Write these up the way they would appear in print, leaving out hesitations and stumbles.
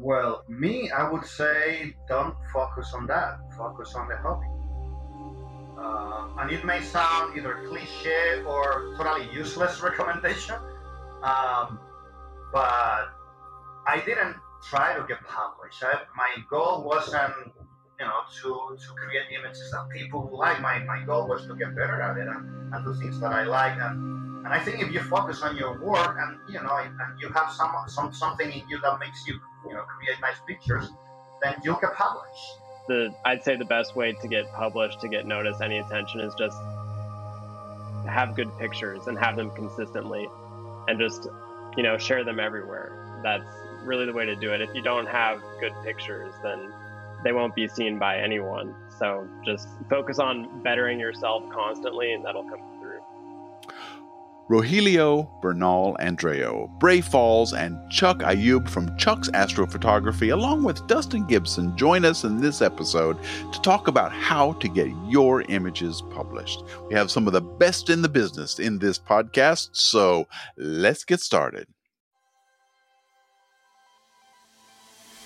Well, me, I would say don't focus on that. Focus on the hobby. And it may sound either cliche or totally useless recommendation, but I didn't try to get published. My goal wasn't, you know, to create images that people like. My goal was to get better at it and do things that I like. And I think if you focus on your work and, you know, and you have something in you that makes you, you know, create nice pictures, then you'll get published. I'd say the best way to get published, to get noticed, any attention, is just have good pictures and have them consistently and just, you know, share them everywhere. That's really the way to do it. If you don't have good pictures, then they won't be seen by anyone. So just focus on bettering yourself constantly, and that'll come through. Rogelio Bernal Andreo, Bray Falls, and Chuck Ayoub from Chuck's Astrophotography, along with Dustin Gibson, join us in this episode to talk about how to get your images published. We have some of the best in the business in this podcast, so let's get started.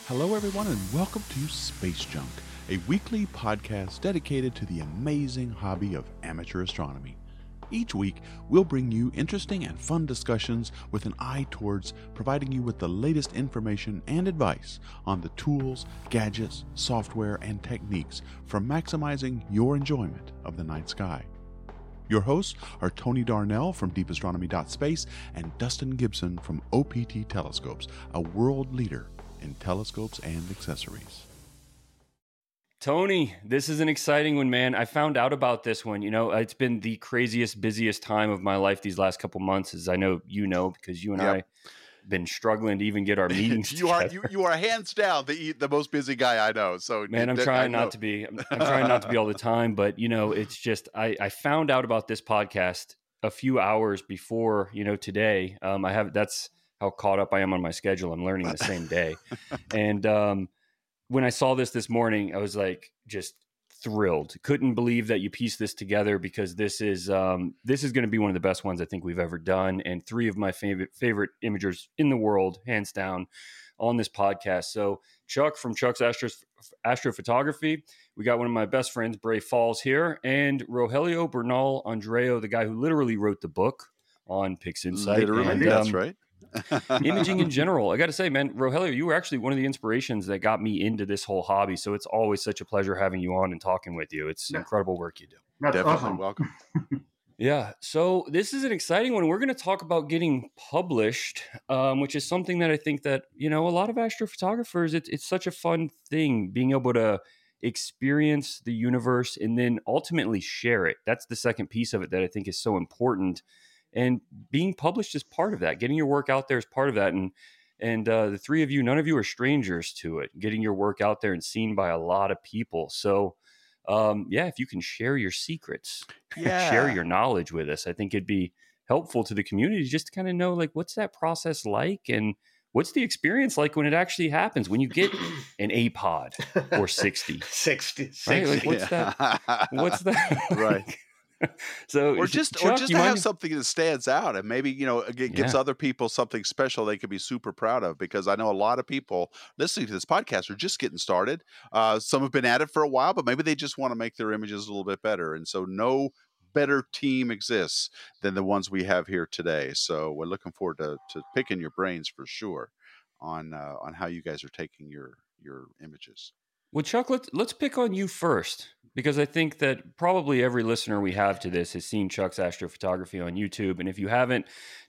Hello, everyone, and welcome to Space Junk, a weekly podcast dedicated to the amazing hobby of amateur astronomy. Each week, we'll bring you interesting and fun discussions with an eye towards providing you with the latest information and advice on the tools, gadgets, software, and techniques for maximizing your enjoyment of the night sky. Your hosts are Tony Darnell from DeepAstronomy.space and Dustin Gibson from OPT Telescopes, a world leader in telescopes and accessories. Tony, this is an exciting one, man. I found out about this one. You know, it's been the craziest, busiest time of my life these last couple months, as I know you know, because you and I have been struggling to even get our meetings together. You are hands down the most busy guy I know. So, man, I'm trying not to be. I'm trying not to be all the time, but you know, it's just I found out about this podcast a few hours before, you know, today. That's how caught up I am on my schedule. I'm learning the same day, and when I saw this morning, I was like, just thrilled. Couldn't believe that you pieced this together, because this is going to be one of the best ones I think we've ever done. And three of my favorite imagers in the world, hands down, on this podcast. So Chuck from Chuck's Astrophotography. We got one of my best friends, Bray Falls, here. And Rogelio Bernal Andreo, the guy who literally wrote the book on PixInsight. Literally, and, that's right. Imaging in general. I got to say, man, Rogelio, you were actually one of the inspirations that got me into this whole hobby. So it's always such a pleasure having you on and talking with you. It's incredible work you do. That's definitely awesome. Welcome. Yeah. So this is an exciting one. We're going to talk about getting published, which is something that I think that, you know, a lot of astrophotographers, it's such a fun thing being able to experience the universe and then ultimately share it. That's the second piece of it that I think is so important. And being published is part of that. Getting your work out there is part of that. And the three of you, none of you are strangers to it. Getting your work out there and seen by a lot of people. So, if you can share your secrets, share your knowledge with us, I think it'd be helpful to the community just to kind of know, like, what's that process like? And what's the experience like when it actually happens, when you get an APOD or 60? 60. Right? Like, what's that? Right. Like? So or just to have something that stands out and maybe, you know, again, gives other people something special they could be super proud of, because I know a lot of people listening to this podcast are just getting started. Some have been at it for a while, but maybe they just want to make their images a little bit better. And so no better team exists than the ones we have here today. So we're looking forward to picking your brains for sure on how you guys are taking your images. Well, Chuck, let's pick on you first, because I think that probably every listener we have to this has seen Chuck's Astrophotography on YouTube. And if you haven't,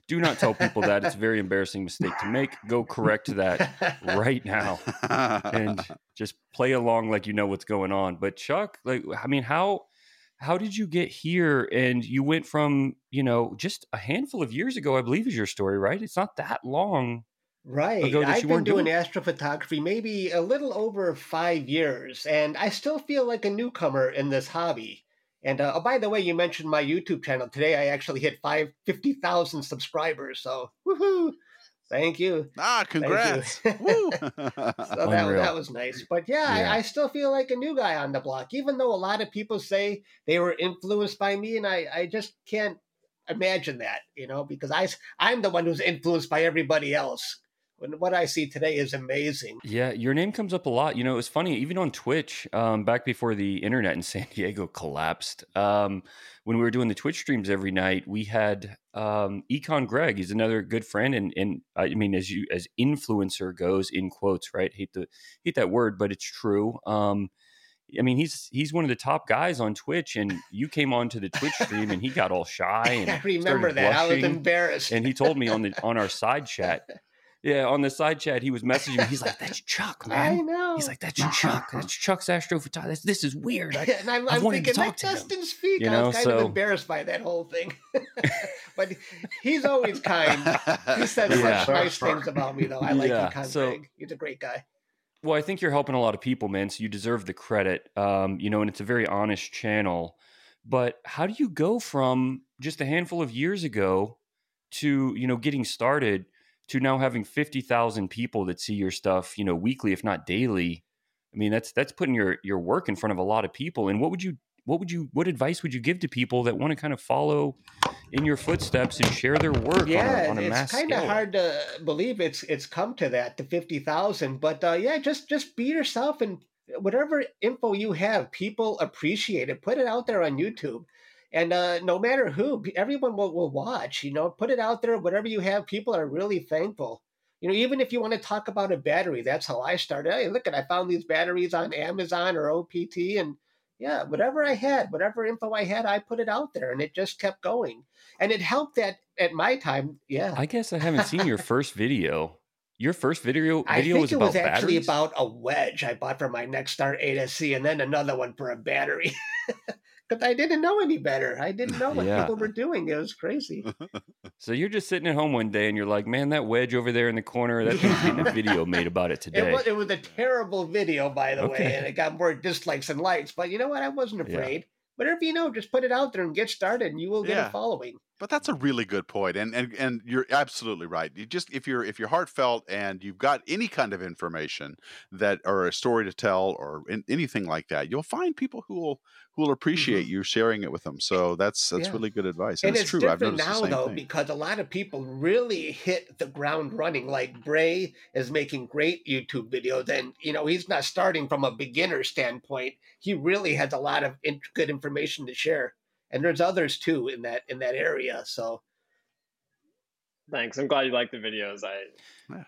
do not tell people that. It's a very embarrassing mistake to make. Go correct that right now and just play along like you know what's going on. But Chuck, how did you get here? And you went from, you know, just a handful of years ago, I believe is your story, right? It's not that long. Right. I've been doing astrophotography maybe a little over 5 years, and I still feel like a newcomer in this hobby. And by the way, you mentioned my YouTube channel. Today I actually hit 50,000 subscribers, so woohoo! Thank you. Congrats. Thank you. Woo. So that was nice. But I still feel like a new guy on the block, even though a lot of people say they were influenced by me, and I just can't imagine that, you know, because I'm the one who's influenced by everybody else. When what I see today is amazing. Yeah, your name comes up a lot. You know, it was funny, even on Twitch, back before the internet in San Diego collapsed, when we were doing the Twitch streams every night, we had Econ Greg. He's another good friend, and I mean, as influencer goes, in quotes, right? Hate that word, but it's true. I mean, he's one of the top guys on Twitch, and you came onto the Twitch stream, and he got all shy. And I remember that. I was embarrassed. And he told me on our side chat. Yeah, on the side chat, he was messaging me. He's like, "That's Chuck, man." I know. He's like, "That's Chuck. That's Chuck's astrophotography. This is weird." And I'm thinking, "That doesn't speak." You know, I was kind of embarrassed by that whole thing. But he's always kind. He says such nice things about me, though. I like Econ Greg. He's a great guy. Well, I think you're helping a lot of people, man. So you deserve the credit, you know, and it's a very honest channel. But how do you go from just a handful of years ago to, you know, getting started to now having 50,000 people that see your stuff, you know, weekly, if not daily? I mean, that's putting your work in front of a lot of people. And what advice would you give to people that want to kind of follow in your footsteps and share their work on a mass scale? It's kind of hard to believe it's come to that, to 50,000. But just be yourself, and whatever info you have, people appreciate it. Put it out there on YouTube. And no matter who, everyone will watch, you know. Put it out there. Whatever you have, people are really thankful. You know, even if you want to talk about a battery, that's how I started. Hey, look, I found these batteries on Amazon or OPT, and yeah, whatever I had, whatever info I had, I put it out there, and it just kept going. And it helped that at my time, yeah. I guess I haven't seen your first video. Your first video was about batteries? I think it was actually about a wedge I bought for my Nexstar 8SC, and then another one for a battery. Because I didn't know any better. I didn't know what people were doing. It was crazy. So you're just sitting at home one day, and you're like, man, that wedge over there in the corner, that's getting a video made about it today. It was a terrible video, by the way, and it got more dislikes than likes. But you know what? I wasn't afraid. Yeah. Whatever you know, just put it out there and get started, and you will get a following. But that's a really good point, and you're absolutely right. You just if you're heartfelt and you've got any kind of information that or a story to tell or anything like that, you'll find people who will appreciate you sharing it with them. So that's really good advice, and it's true. Different I've noticed now the same though thing. Because a lot of people really hit the ground running. Like Bray is making great YouTube videos, and you know he's not starting from a beginner standpoint. He really has a lot of good information to share. And there's others too in that area. So, thanks. I'm glad you liked the videos.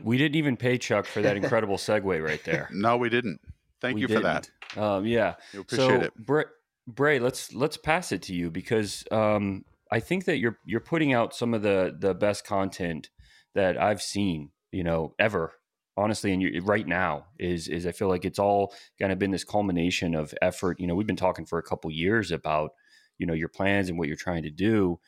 We didn't even pay Chuck for that incredible segue right there. No, we didn't. Thank you for that. Yeah, you appreciate it. Bray, let's pass it to you because I think that you're putting out some of the best content that I've seen, you know, ever. Honestly, and right now is I feel like it's all kind of been this culmination of effort. You know, we've been talking for a couple years about, you know, your plans and what you're trying to do.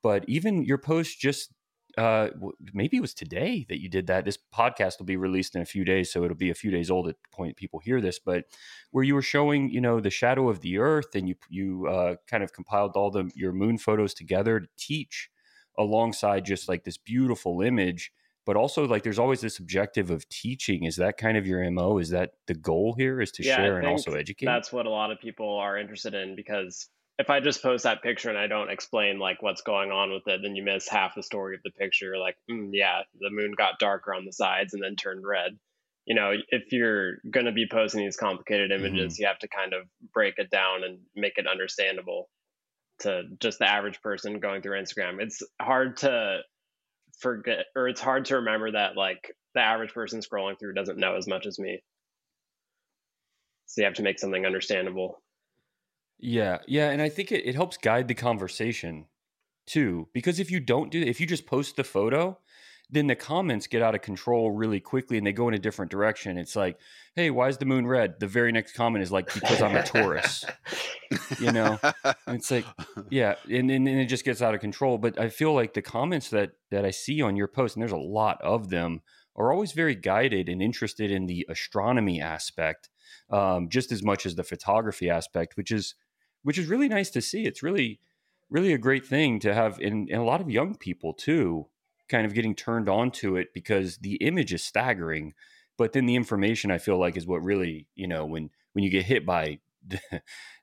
But even your post just, maybe it was today that you did that. This podcast will be released in a few days, so it'll be a few days old at the point people hear this. But where you were showing, you know, the shadow of the Earth, and you kind of compiled all your moon photos together to teach alongside just like this beautiful image. But also, like, there's always this objective of teaching. Is that kind of your MO? Is that the goal here, is to share and also educate? That's what a lot of people are interested in, because if I just post that picture and I don't explain like what's going on with it, then you miss half the story of the picture. You're like, the moon got darker on the sides and then turned red. You know, if you're going to be posting these complicated images, you have to kind of break it down and make it understandable to just the average person going through Instagram. It's hard to forget, or it's hard to remember that like the average person scrolling through doesn't know as much as me. So you have to make something understandable. Yeah. And I think it helps guide the conversation too, because if you just post the photo, then the comments get out of control really quickly and they go in a different direction. It's like, hey, why is the moon red? The very next comment is like, because I'm a Taurus, you know? And it's like, yeah. And it just gets out of control. But I feel like the comments that I see on your post, and there's a lot of them, are always very guided and interested in the astronomy aspect, just as much as the photography aspect, which is really nice to see. It's really, really a great thing to have in a lot of young people too, kind of getting turned on to it, because the image is staggering, but then the information I feel like is what really, you know, when you get hit by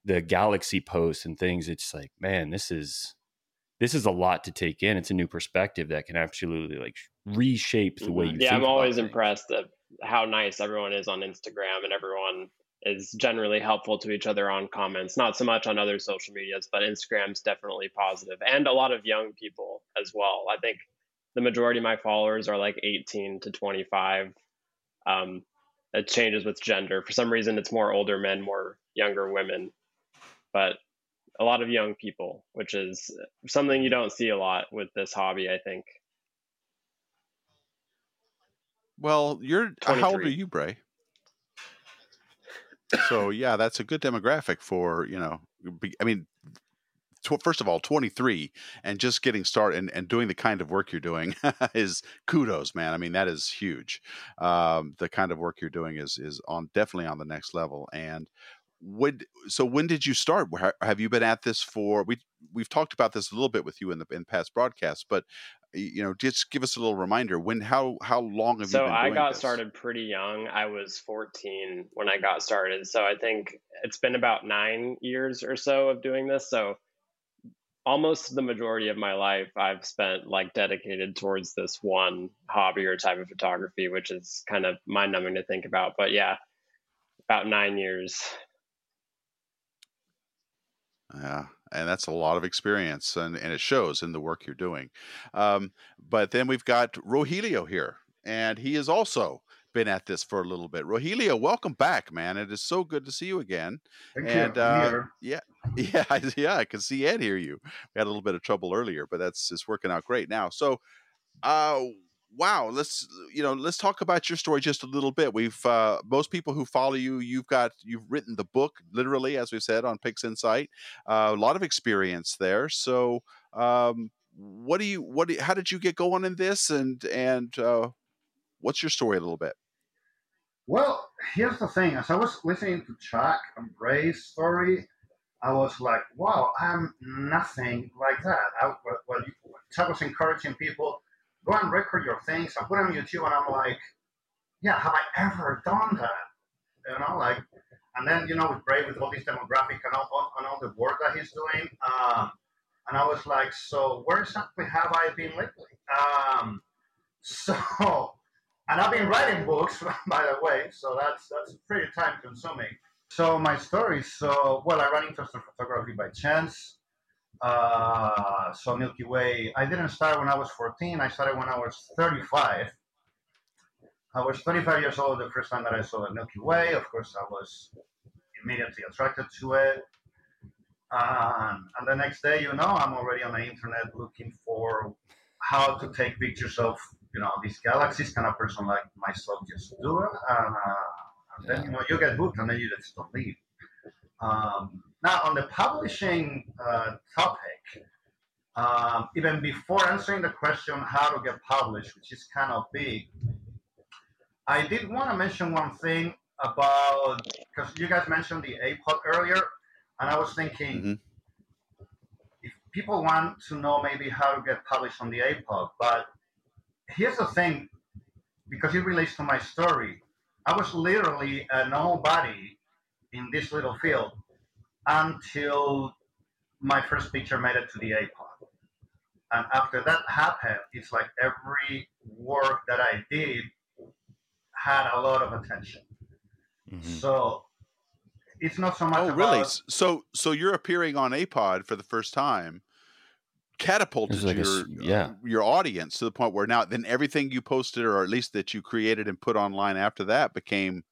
the galaxy posts and things, it's like, man, this is a lot to take in. It's a new perspective that can absolutely like reshape the way you think. I'm always impressed at how nice everyone is on Instagram, and everyone is generally helpful to each other on comments, not so much on other social medias, but Instagram's definitely positive, and a lot of young people as well. I think the majority of my followers are like 18 to 25. It changes with gender. For some reason, it's more older men, more younger women, but a lot of young people, which is something you don't see a lot with this hobby, I think. Well, you're, how old are you, Bray? So yeah, that's a good demographic for, you know, I mean, first of all, 23 and just getting started and doing the kind of work you're doing is kudos, man. I mean, that is huge. The kind of work you're doing is on definitely on the next level. And when did you start? Have you been at this for, we've talked about this a little bit with you in past broadcasts, but you know, just give us a little reminder when, how long have you been doing this? So I got started pretty young. I was 14 when I got started. So I think it's been about 9 years or so of doing this. So almost the majority of my life I've spent like dedicated towards this one hobby or type of photography, which is kind of mind numbing to think about, but yeah, about 9 years. Yeah. And that's a lot of experience, and it shows in the work you're doing. But then we've got Rogelio here, and he has also been at this for a little bit. Rogelio, welcome back, man. It is so good to see you again. Thank you. I can see and hear you. We had a little bit of trouble earlier, but it's working out great now. So, wow, let's talk about your story just a little bit. We've most people who follow you, you've written the book literally, as we've said, on PixInsight. A lot of experience there. So, how did you get going in this, and what's your story a little bit? Well, here's the thing. As I was listening to Chuck and Bray's story, I was like, wow, I'm nothing like that. Chuck was encouraging people, go and record your things. I put them on YouTube, and I'm like, yeah, have I ever done that? You know, like, and then, you know, with Bray, with all this demographic and all the work that he's doing, and I was like, so where exactly have I been lately? And I've been writing books, by the way, so that's pretty time-consuming. So my story, I ran into astrophotography by chance. So Milky Way, I didn't start when I was 14. I started when I was 35. I was 25 years old the first time that I saw the Milky Way. Of course, I was immediately attracted to it. And the next day, you know, I'm already on the internet looking for how to take pictures of, you know, these galaxies. Can a person like myself just do it? And then, you know, you get hooked and then you just don't leave. Now, on the publishing topic, even before answering the question how to get published, which is kind of big, I did want to mention one thing about, because you guys mentioned the APOD earlier, and I was thinking, if people want to know maybe how to get published on the APOD, but here's the thing, because it relates to my story, I was literally a nobody in this little field until my first picture made it to the APOD. And after that happened, it's like every work that I did had a lot of attention. Mm-hmm. So it's not so much really? So you're appearing on APOD for the first time catapulted your audience to the point where now then everything you posted, or at least that you created and put online after that, became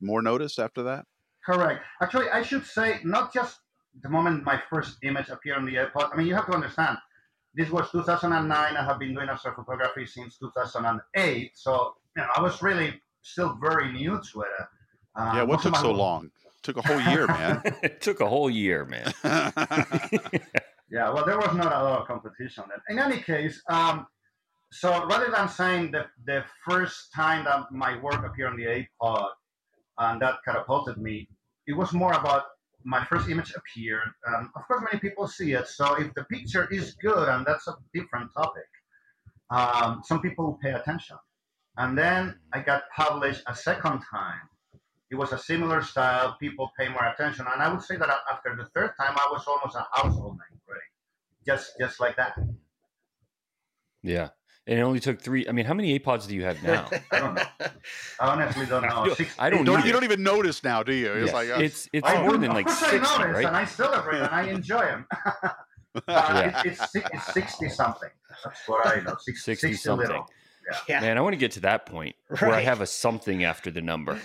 more noticed after that? Correct. Actually, I should say not just the moment my first image appeared on the APOD. I mean, you have to understand, this was 2009. I have been doing astrophotography since 2008. So, you know, I was really still very new to it. What took so long? Took a whole year, man. It took a whole year, man. Yeah, well, there was not a lot of competition then. In any case, so rather than saying that the first time that my work appeared on the APOD, and that catapulted me, it was more about my first image appeared. Of course, many people see it. So if the picture is good, and that's a different topic, some people pay attention. And then I got published a second time. It was a similar style. People pay more attention. And I would say that after the third time, I was almost a household name, right? Just like that. Yeah. And it only took three. I mean, how many APODs do you have now? I don't know. I honestly don't know. I don't know. You don't even notice now, do you? It's yes. like it's more than like 60, I notice, right? And I celebrate and I enjoy them. Yeah. It's 60-something. That's what I know. 60-something. Yeah. Man, I want to get to that point where I have a something after the number.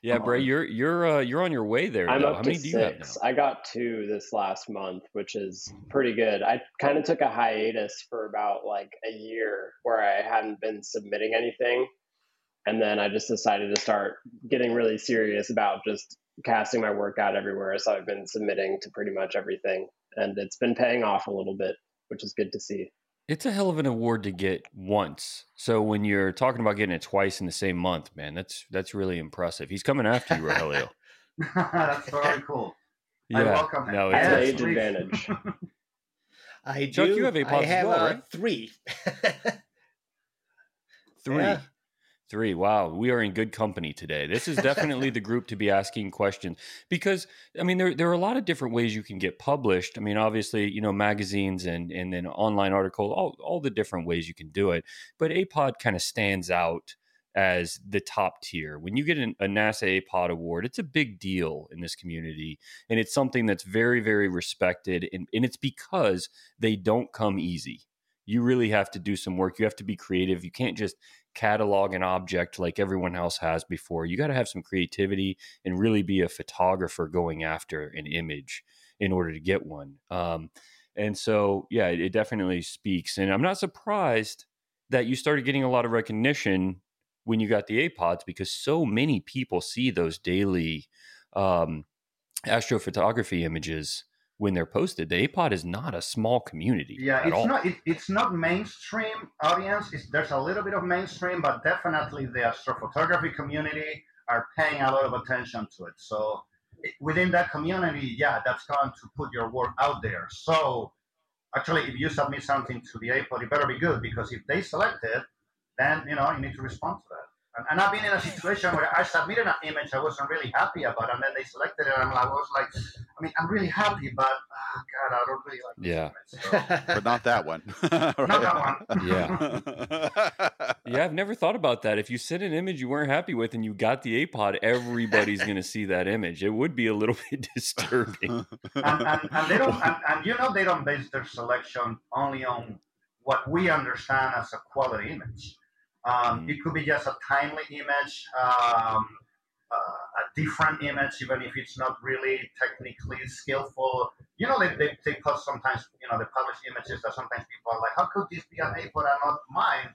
Yeah, Bray, you're on your way there. I'm up to six. I got two this last month, which is pretty good. I kind of took a hiatus for about like a year where I hadn't been submitting anything, and then I just decided to start getting really serious about just casting my work out everywhere. So I've been submitting to pretty much everything, and it's been paying off a little bit, which is good to see. It's a hell of an award to get once. So when you're talking about getting it twice in the same month, man, that's really impressive. He's coming after you, Rogelio. That's very cool. Yeah. I welcome him. No, it's an age advantage. I do. Chuck, you have APOD as well, right? Three. Yeah. Three. Wow. We are in good company today. This is definitely the group to be asking questions because, I mean, there are a lot of different ways you can get published. I mean, obviously, you know, magazines and then online article, all the different ways you can do it. But APOD kind of stands out as the top tier. When you get a NASA APOD award, it's a big deal in this community. And it's something that's very, very respected. And it's because they don't come easy. You really have to do some work. You have to be creative. You can't just catalog an object like everyone else has before. You got to have some creativity and really be a photographer going after an image in order to get one. And so, yeah, it definitely speaks. And I'm not surprised that you started getting a lot of recognition when you got the APODs because so many people see those daily astrophotography images when they're posted. The APOD is not a small community. Yeah, it's not mainstream audience. There's a little bit of mainstream, but definitely the astrophotography community are paying a lot of attention to it. So within that community, yeah, that's going to put your work out there. So actually, if you submit something to the APOD, it better be good, because if they select it, then, you know, you need to respond to that. And I've been in a situation where I submitted an image I wasn't really happy about, and then they selected it, and I was like, I mean, I'm really happy, but God, I don't really like this image, so. But not that one. Yeah, I've never thought about that. If you sent an image you weren't happy with and you got the APOD, everybody's going to see that image. It would be a little bit disturbing. And they don't. And you know, they don't base their selection only on what we understand as a quality image. It could be just a timely image. A different image, even if it's not really technically skillful. You know, they post sometimes, you know, they publish images that sometimes people are like, how could this be an APOD and not mine?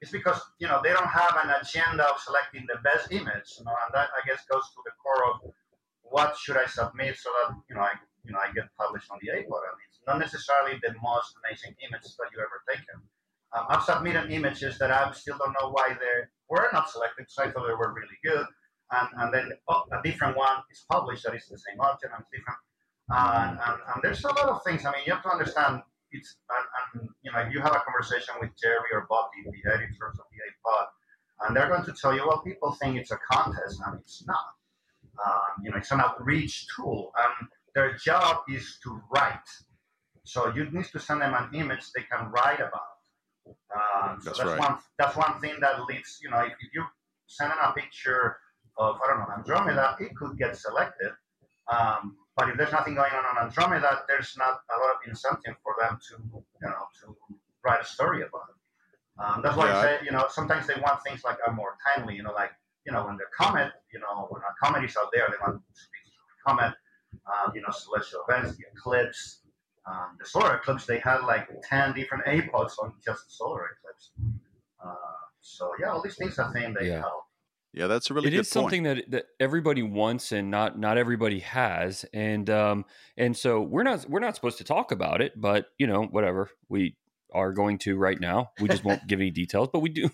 It's because, you know, they don't have an agenda of selecting the best image, you know, and that, I guess, goes to the core of what should I submit so that, you know, I get published on the APOD. And it's not necessarily the most amazing image that you ever taken. I've submitted images that I still don't know why they were not selected, because I thought they were really good. And then a different one is published that is the same object and different. And there's a lot of things. I mean, you have to understand, it's, and you know, if you have a conversation with Jerry or Bobby, the editors of the APOD, and they're going to tell you, well, people think it's a contest, and it's not. You know, it's an outreach tool. Their job is to write. So you need to send them an image they can write about. That's one thing that leads, you know, if you send in a picture of, I don't know, Andromeda, it could get selected. But if there's nothing going on Andromeda, there's not a lot of incentive for them to, you know, to write a story about it. That's why I say, you know, sometimes they want things like are more timely, you know, like, you know, when the comet, you know, when a comet is out there, they want to speak to the comet, you know, celestial events, the eclipse. The solar eclipse, they had like 10 different APODs on just the solar eclipse. So, yeah, all these things, I think they help. Yeah, that's a really good point. It is something that everybody wants and not everybody has. And so we're not supposed to talk about it, but, you know, whatever. We are going to right now. We just won't give any details, but we do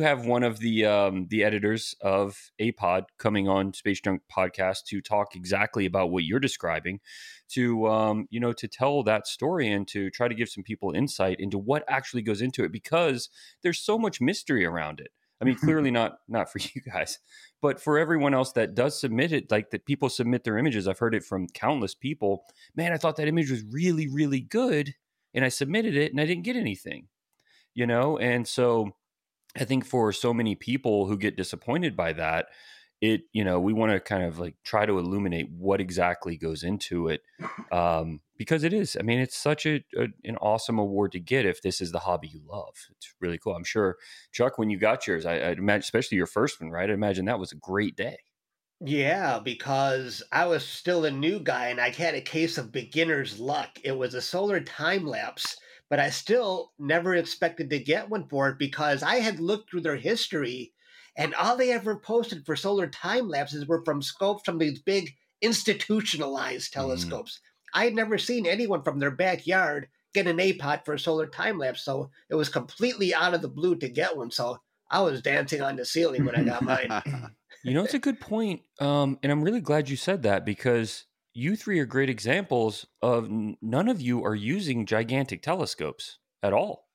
have one of the editors of APOD coming on Space Junk Podcast to talk exactly about what you're describing, to you know, to tell that story and to try to give some people insight into what actually goes into it, because there's so much mystery around it. I mean, clearly not for you guys, but for everyone else that does submit it, like that people submit their images. I've heard it from countless people. Man, I thought that image was really, really good, and I submitted it and I didn't get anything, you know? And so I think for so many people who get disappointed by that, it, you know, we want to kind of like try to illuminate what exactly goes into it. Because it is, I mean, it's such an awesome award to get if this is the hobby you love. It's really cool. I'm sure, Chuck, when you got yours, I'd imagine, especially your first one, right? I imagine that was a great day. Yeah, because I was still a new guy and I had a case of beginner's luck. It was a solar time lapse, but I still never expected to get one for it because I had looked through their history and all they ever posted for solar time lapses were from scopes from these big institutionalized telescopes. I had never seen anyone from their backyard get an APOD for a solar time lapse, so it was completely out of the blue to get one. So I was dancing on the ceiling when I got mine. You know, it's a good point, and I'm really glad you said that because you three are great examples of none of you are using gigantic telescopes at all.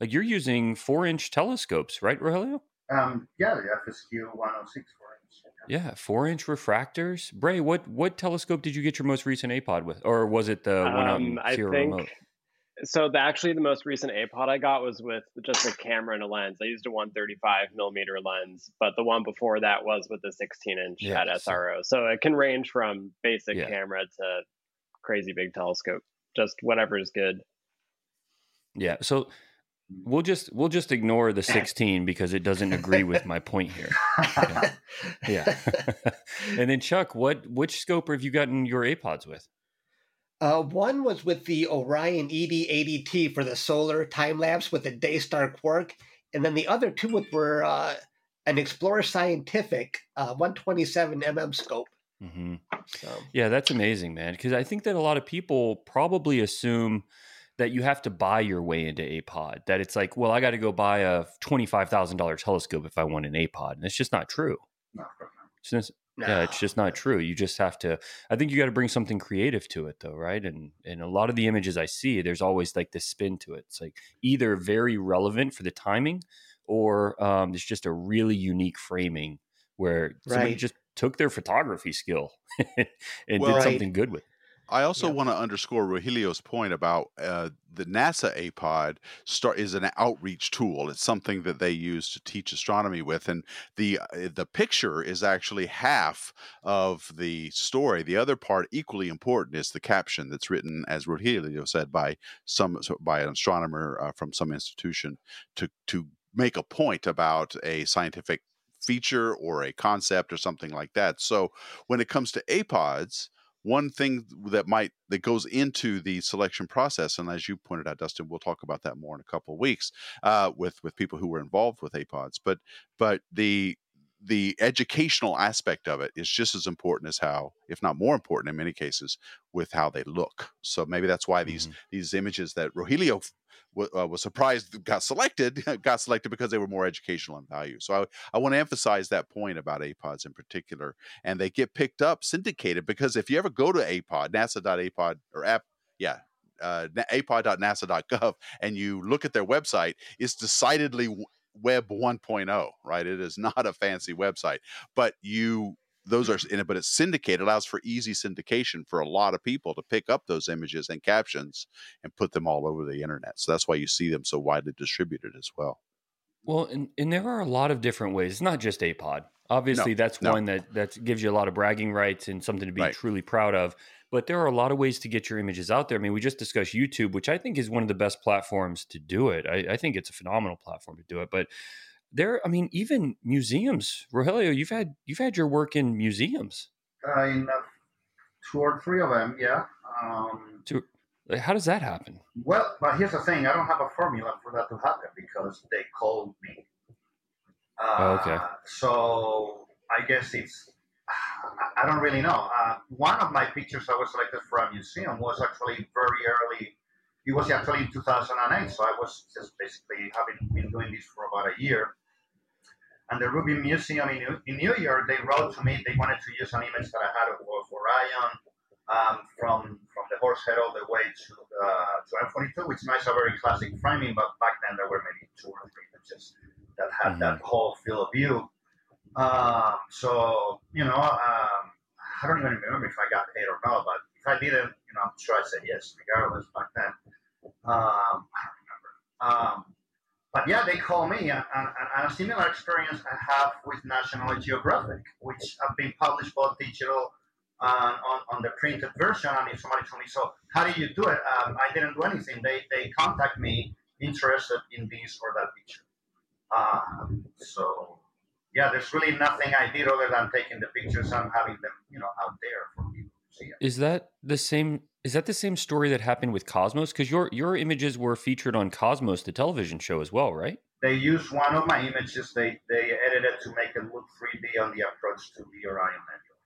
Like you're using 4-inch telescopes, right, Rogelio? Yeah, the FSQ 106 4-inch. Yeah, 4-inch refractors. Bray, what telescope did you get your most recent APOD with, or was it the one out in Sierra Remote? So the most recent APOD I got was with just a camera and a lens. I used a 135 millimeter lens, but the one before that was with a 16-inch at SRO. So it can range from basic camera to crazy big telescope, just whatever is good. Yeah. So we'll just ignore the 16 because it doesn't agree with my point here. Yeah. And then Chuck, which scope have you gotten your APODs with? One was with the Orion ED80T for the solar time lapse with the Daystar Quark, and then the other two were an Explorer Scientific 127 mm scope. Mm-hmm. So. Yeah, that's amazing, man. Because I think that a lot of people probably assume that you have to buy your way into APOD. That it's like, well, I got to go buy a $25,000 telescope if I want an APOD, and it's just not true. Yeah, it's just not true. You just have to, I think you got to bring something creative to it though, right? And a lot of the images I see, there's always like this spin to it. It's like either very relevant for the timing or there's just a really unique framing where somebody just took their photography skill and did something good with it. I also want to underscore Rogelio's point about the NASA APOD is an outreach tool. It's something that they use to teach astronomy with. And the picture is actually half of the story. The other part, equally important, is the caption that's written, as Rogelio said, by an astronomer from some institution to make a point about a scientific feature or a concept or something like that. So when it comes to APODs, one thing that goes into the selection process, and as you pointed out, Dustin, we'll talk about that more in a couple of weeks with people who were involved with APODs. But the educational aspect of it is just as important as how, if not more important in many cases, with how they look. So maybe that's why these images that Rogelio was surprised got selected because they were more educational in value. So I want to emphasize that point about APODs in particular, and they get picked up, syndicated, because if you ever go to APOD, nasa.apod or apod.nasa.gov, and you look at their website, it's decidedly web 1.0, right? It is not a fancy website, but it's syndicated, allows for easy syndication for a lot of people to pick up those images and captions and put them all over the internet. So that's why you see them so widely distributed as well. Well, and there are a lot of different ways. It's not just APOD. Obviously, one that gives you a lot of bragging rights and something to be truly proud of. But there are a lot of ways to get your images out there. I mean, we just discussed YouTube, which I think is one of the best platforms to do it. I think it's a phenomenal platform to do it. But there, I mean, even museums. Rogelio, you've had your work in museums. In two or three of them, yeah. How does that happen? Well, but here's the thing: I don't have a formula for that to happen because they called me. Okay. So I guess it's. I don't really know. One of my pictures I was selected for a museum was actually very early. It was actually in 2008, so I was just basically having been doing this for about a year. And the Rubin Museum in New York, they wrote to me, they wanted to use an image that I had of Orion from the Horse Head all the way to M42, which is a very classic framing, but back then there were maybe two or three images that had that whole field of view. So, you know, I don't even remember if I got paid or not, but if I didn't, you know, I'm sure I said yes regardless back then. I don't remember. But yeah, they call me, and a similar experience I have with National Geographic, which have been published both digital and on the printed version. And if somebody told me, so how did you do it? I didn't do anything. They contact me interested in this or that picture. So yeah, there's really nothing I did other than taking the pictures and having them, you know, out there for people to see. Is that the same story that happened with Cosmos? Because your images were featured on Cosmos, the television show, as well, right? They used one of my images. They edited to make it look 3D on the approach to the Orion Nebula.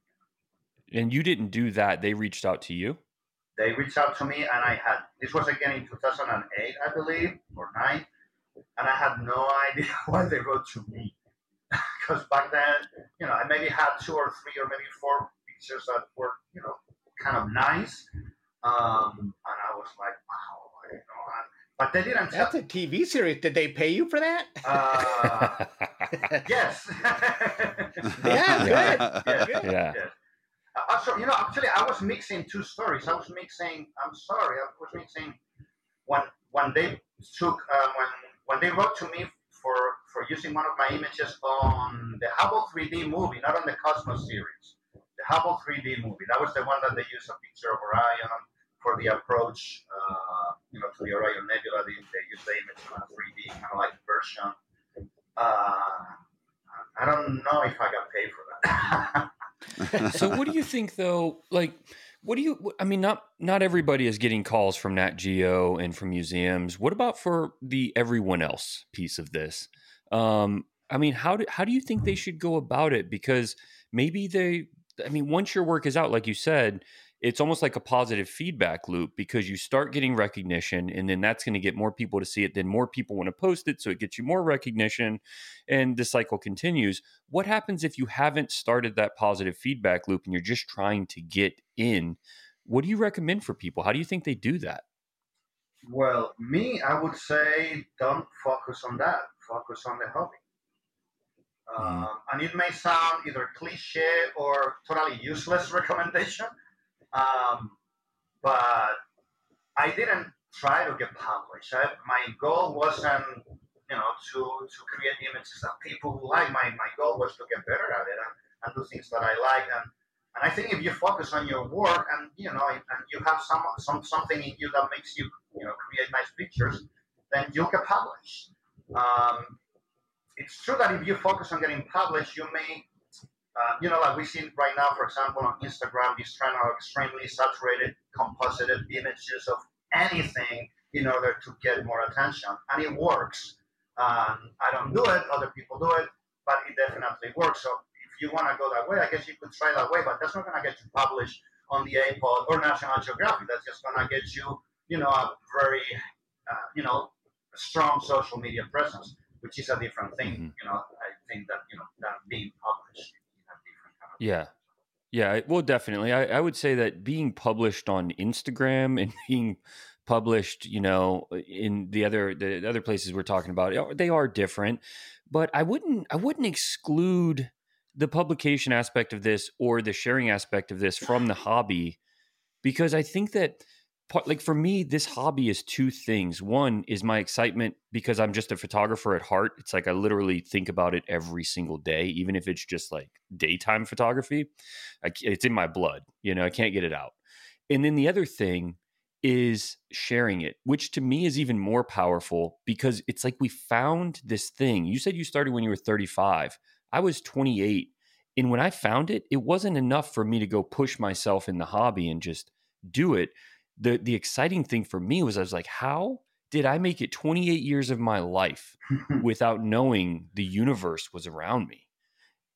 And you didn't do that. They reached out to you? They reached out to me, and I had... This was, again, in 2008, I believe, or 9. And I had no idea why they wrote to me. Because back then, you know, I maybe had 2 or 3 or maybe 4 pictures that were, you know, kind of nice. And I was like, wow, you know, but they didn't. That's a TV series. Did they pay you for that? Yes. Yeah, good. Good. Yeah. Yes. Also, you know, actually, I was mixing two stories. I was mixing. I'm sorry, I was mixing. When they took when they wrote to me for using one of my images on the Hubble 3D movie, not on the Cosmos series. Hubble 3D movie. That was the one that they used a picture of Orion for the approach, you know, to the Orion Nebula. They used the image on a 3D kind of like version. I don't know if I got paid for that. So, what do you think, though? Like, what do you? I mean, not everybody is getting calls from Nat Geo and from museums. What about for the everyone else piece of this? I mean, how do you think they should go about it? Because maybe they. I mean, once your work is out, like you said, it's almost like a positive feedback loop because you start getting recognition and then that's going to get more people to see it. Then more people want to post it. So it gets you more recognition and the cycle continues. What happens if you haven't started that positive feedback loop and you're just trying to get in? What do you recommend for people? How do you think they do that? Well, me, I would say don't focus on that. Focus on the hobby. And it may sound either cliche or totally useless recommendation, but I didn't try to get published. My goal wasn't, you know, to create images that people would like. My goal was to get better at it and do things that I like. And I think if you focus on your work and, you know, and you have something in you that makes you, you know, create nice pictures, then you'll get published. It's true that if you focus on getting published, you may, you know, like we see right now, for example, on Instagram, this trend of extremely saturated, composited images of anything in order to get more attention. And it works. I don't do it. Other people do it. But it definitely works. So if you want to go that way, I guess you could try that way. But that's not going to get you published on the APOD or National Geographic. That's just going to get you, you know, a very, you know, strong social media presence. Which is a different thing, you know. I think that, you know, that being published in a different kind of well, definitely. I would say that being published on Instagram and being published, you know, in the other places we're talking about, they are different. But I wouldn't exclude the publication aspect of this or the sharing aspect of this from the hobby, because I think that. Like for me, this hobby is two things. One is my excitement because I'm just a photographer at heart. It's like I literally think about it every single day, even if it's just like daytime photography. It's in my blood, you know, I can't get it out. And then the other thing is sharing it, which to me is even more powerful because it's like we found this thing. You said you started when you were 35. I was 28. And when I found it, it wasn't enough for me to go push myself in the hobby and just do it. The exciting thing for me was I was like, how did I make it 28 years of my life without knowing the universe was around me?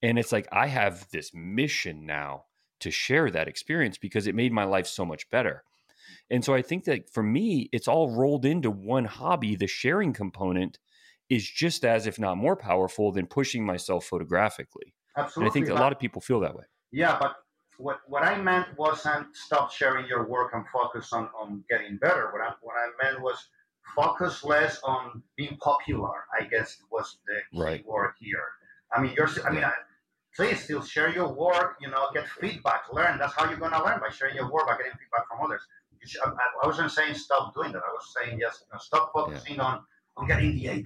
And it's like, I have this mission now to share that experience because it made my life so much better. And so I think that for me, it's all rolled into one hobby. The sharing component is just as, if not more powerful than pushing myself photographically. Absolutely. And I think a lot of people feel that way. Yeah, but What I meant wasn't stop sharing your work and focus on getting better. What I meant was focus less on being popular, I guess was the key word here. I mean, please still share your work, you know, get feedback, learn. That's how you're going to learn, by sharing your work, by getting feedback from others. I wasn't saying stop doing that. I was saying just stop focusing on getting the A done.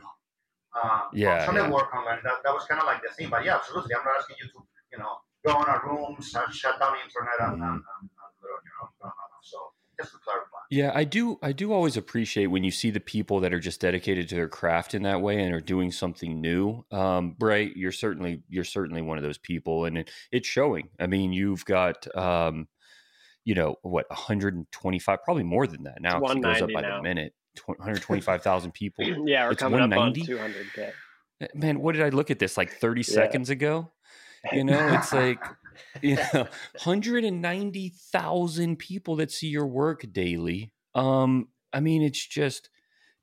Work on learning. That was kind of like the theme. But yeah, absolutely. I'm not asking you to, you know, go on a room, shut down the internet and you know, so just to clarify. Yeah, I do always appreciate when you see the people that are just dedicated to their craft in that way and are doing something new. Bray, you're certainly one of those people, and it's showing. I mean, you've got, 125, probably more than that now. It goes up by the minute. 125,000 people. Yeah, we're coming up on 200K. Man, what did I look at this like 30 seconds ago? You know, it's like 190,000 people that see your work daily. I mean, it's just,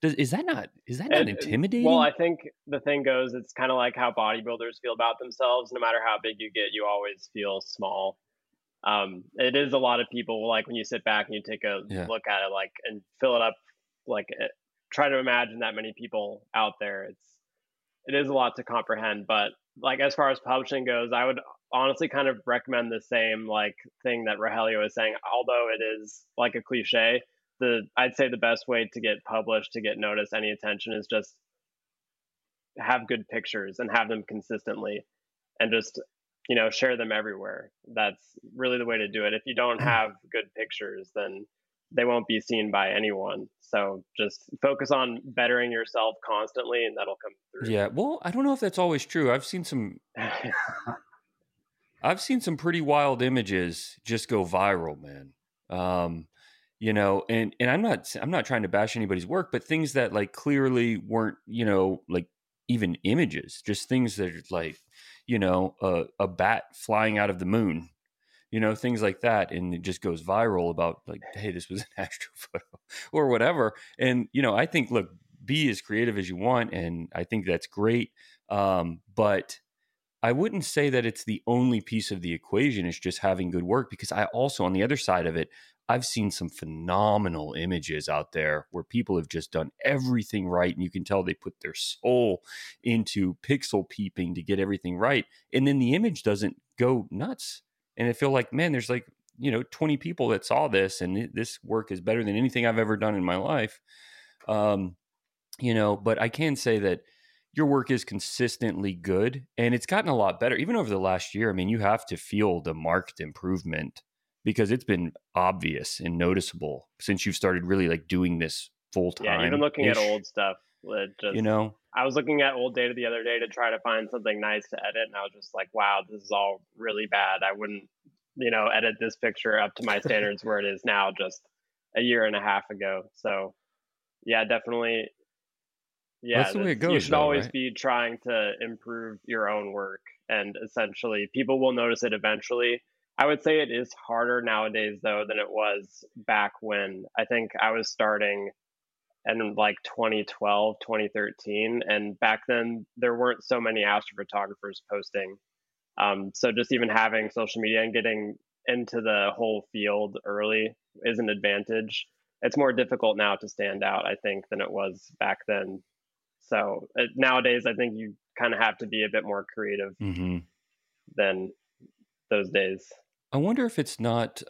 is that not intimidating? Well, I think the thing goes, it's kind of like how bodybuilders feel about themselves. No matter how big you get, you always feel small. It is a lot of people. Like when you sit back and you take a look at it, like, and fill it up. Like, try to imagine that many people out there. It is a lot to comprehend, but like as far as publishing goes, I would honestly kind of recommend the same like thing that Rogelio is saying. Although it is like a cliche, I'd say the best way to get published, to get noticed, any attention, is just have good pictures and have them consistently, and just share them everywhere. That's really the way to do it. If you don't have good pictures, then they won't be seen by anyone. So just focus on bettering yourself constantly, and that'll come through. Yeah. Well, I don't know if that's always true. I've seen some pretty wild images just go viral, man. And I'm not trying to bash anybody's work, but things that like clearly weren't, like even images, just things that are like, a bat flying out of the moon, things like that. And it just goes viral about like, hey, this was an astrophoto or whatever. And, I think, look, be as creative as you want. And I think that's great. But I wouldn't say that it's the only piece of the equation is just having good work, because I also, on the other side of it, I've seen some phenomenal images out there where people have just done everything right. And you can tell they put their soul into pixel peeping to get everything right. And then the image doesn't go nuts. And I feel like, man, there's like, 20 people that saw this, and this work is better than anything I've ever done in my life. But I can say that your work is consistently good, and it's gotten a lot better, even over the last year. I mean, you have to feel the marked improvement, because it's been obvious and noticeable since you've started really like doing this full time. Yeah, even looking at old stuff. I was looking at old data the other day to try to find something nice to edit, and I was just like, wow, this is all really bad. I wouldn't, edit this picture up to my standards where it is now just a year and a half ago. So yeah, definitely. Yeah. That's the way it goes, you should always be trying to improve your own work, and essentially people will notice it eventually. I would say it is harder nowadays though than it was back when I think I was starting and like 2012, 2013. And back then, there weren't so many astrophotographers posting. So just even having social media and getting into the whole field early is an advantage. It's more difficult now to stand out, I think, than it was back then. So nowadays, I think you kind of have to be a bit more creative than those days. I wonder if it's not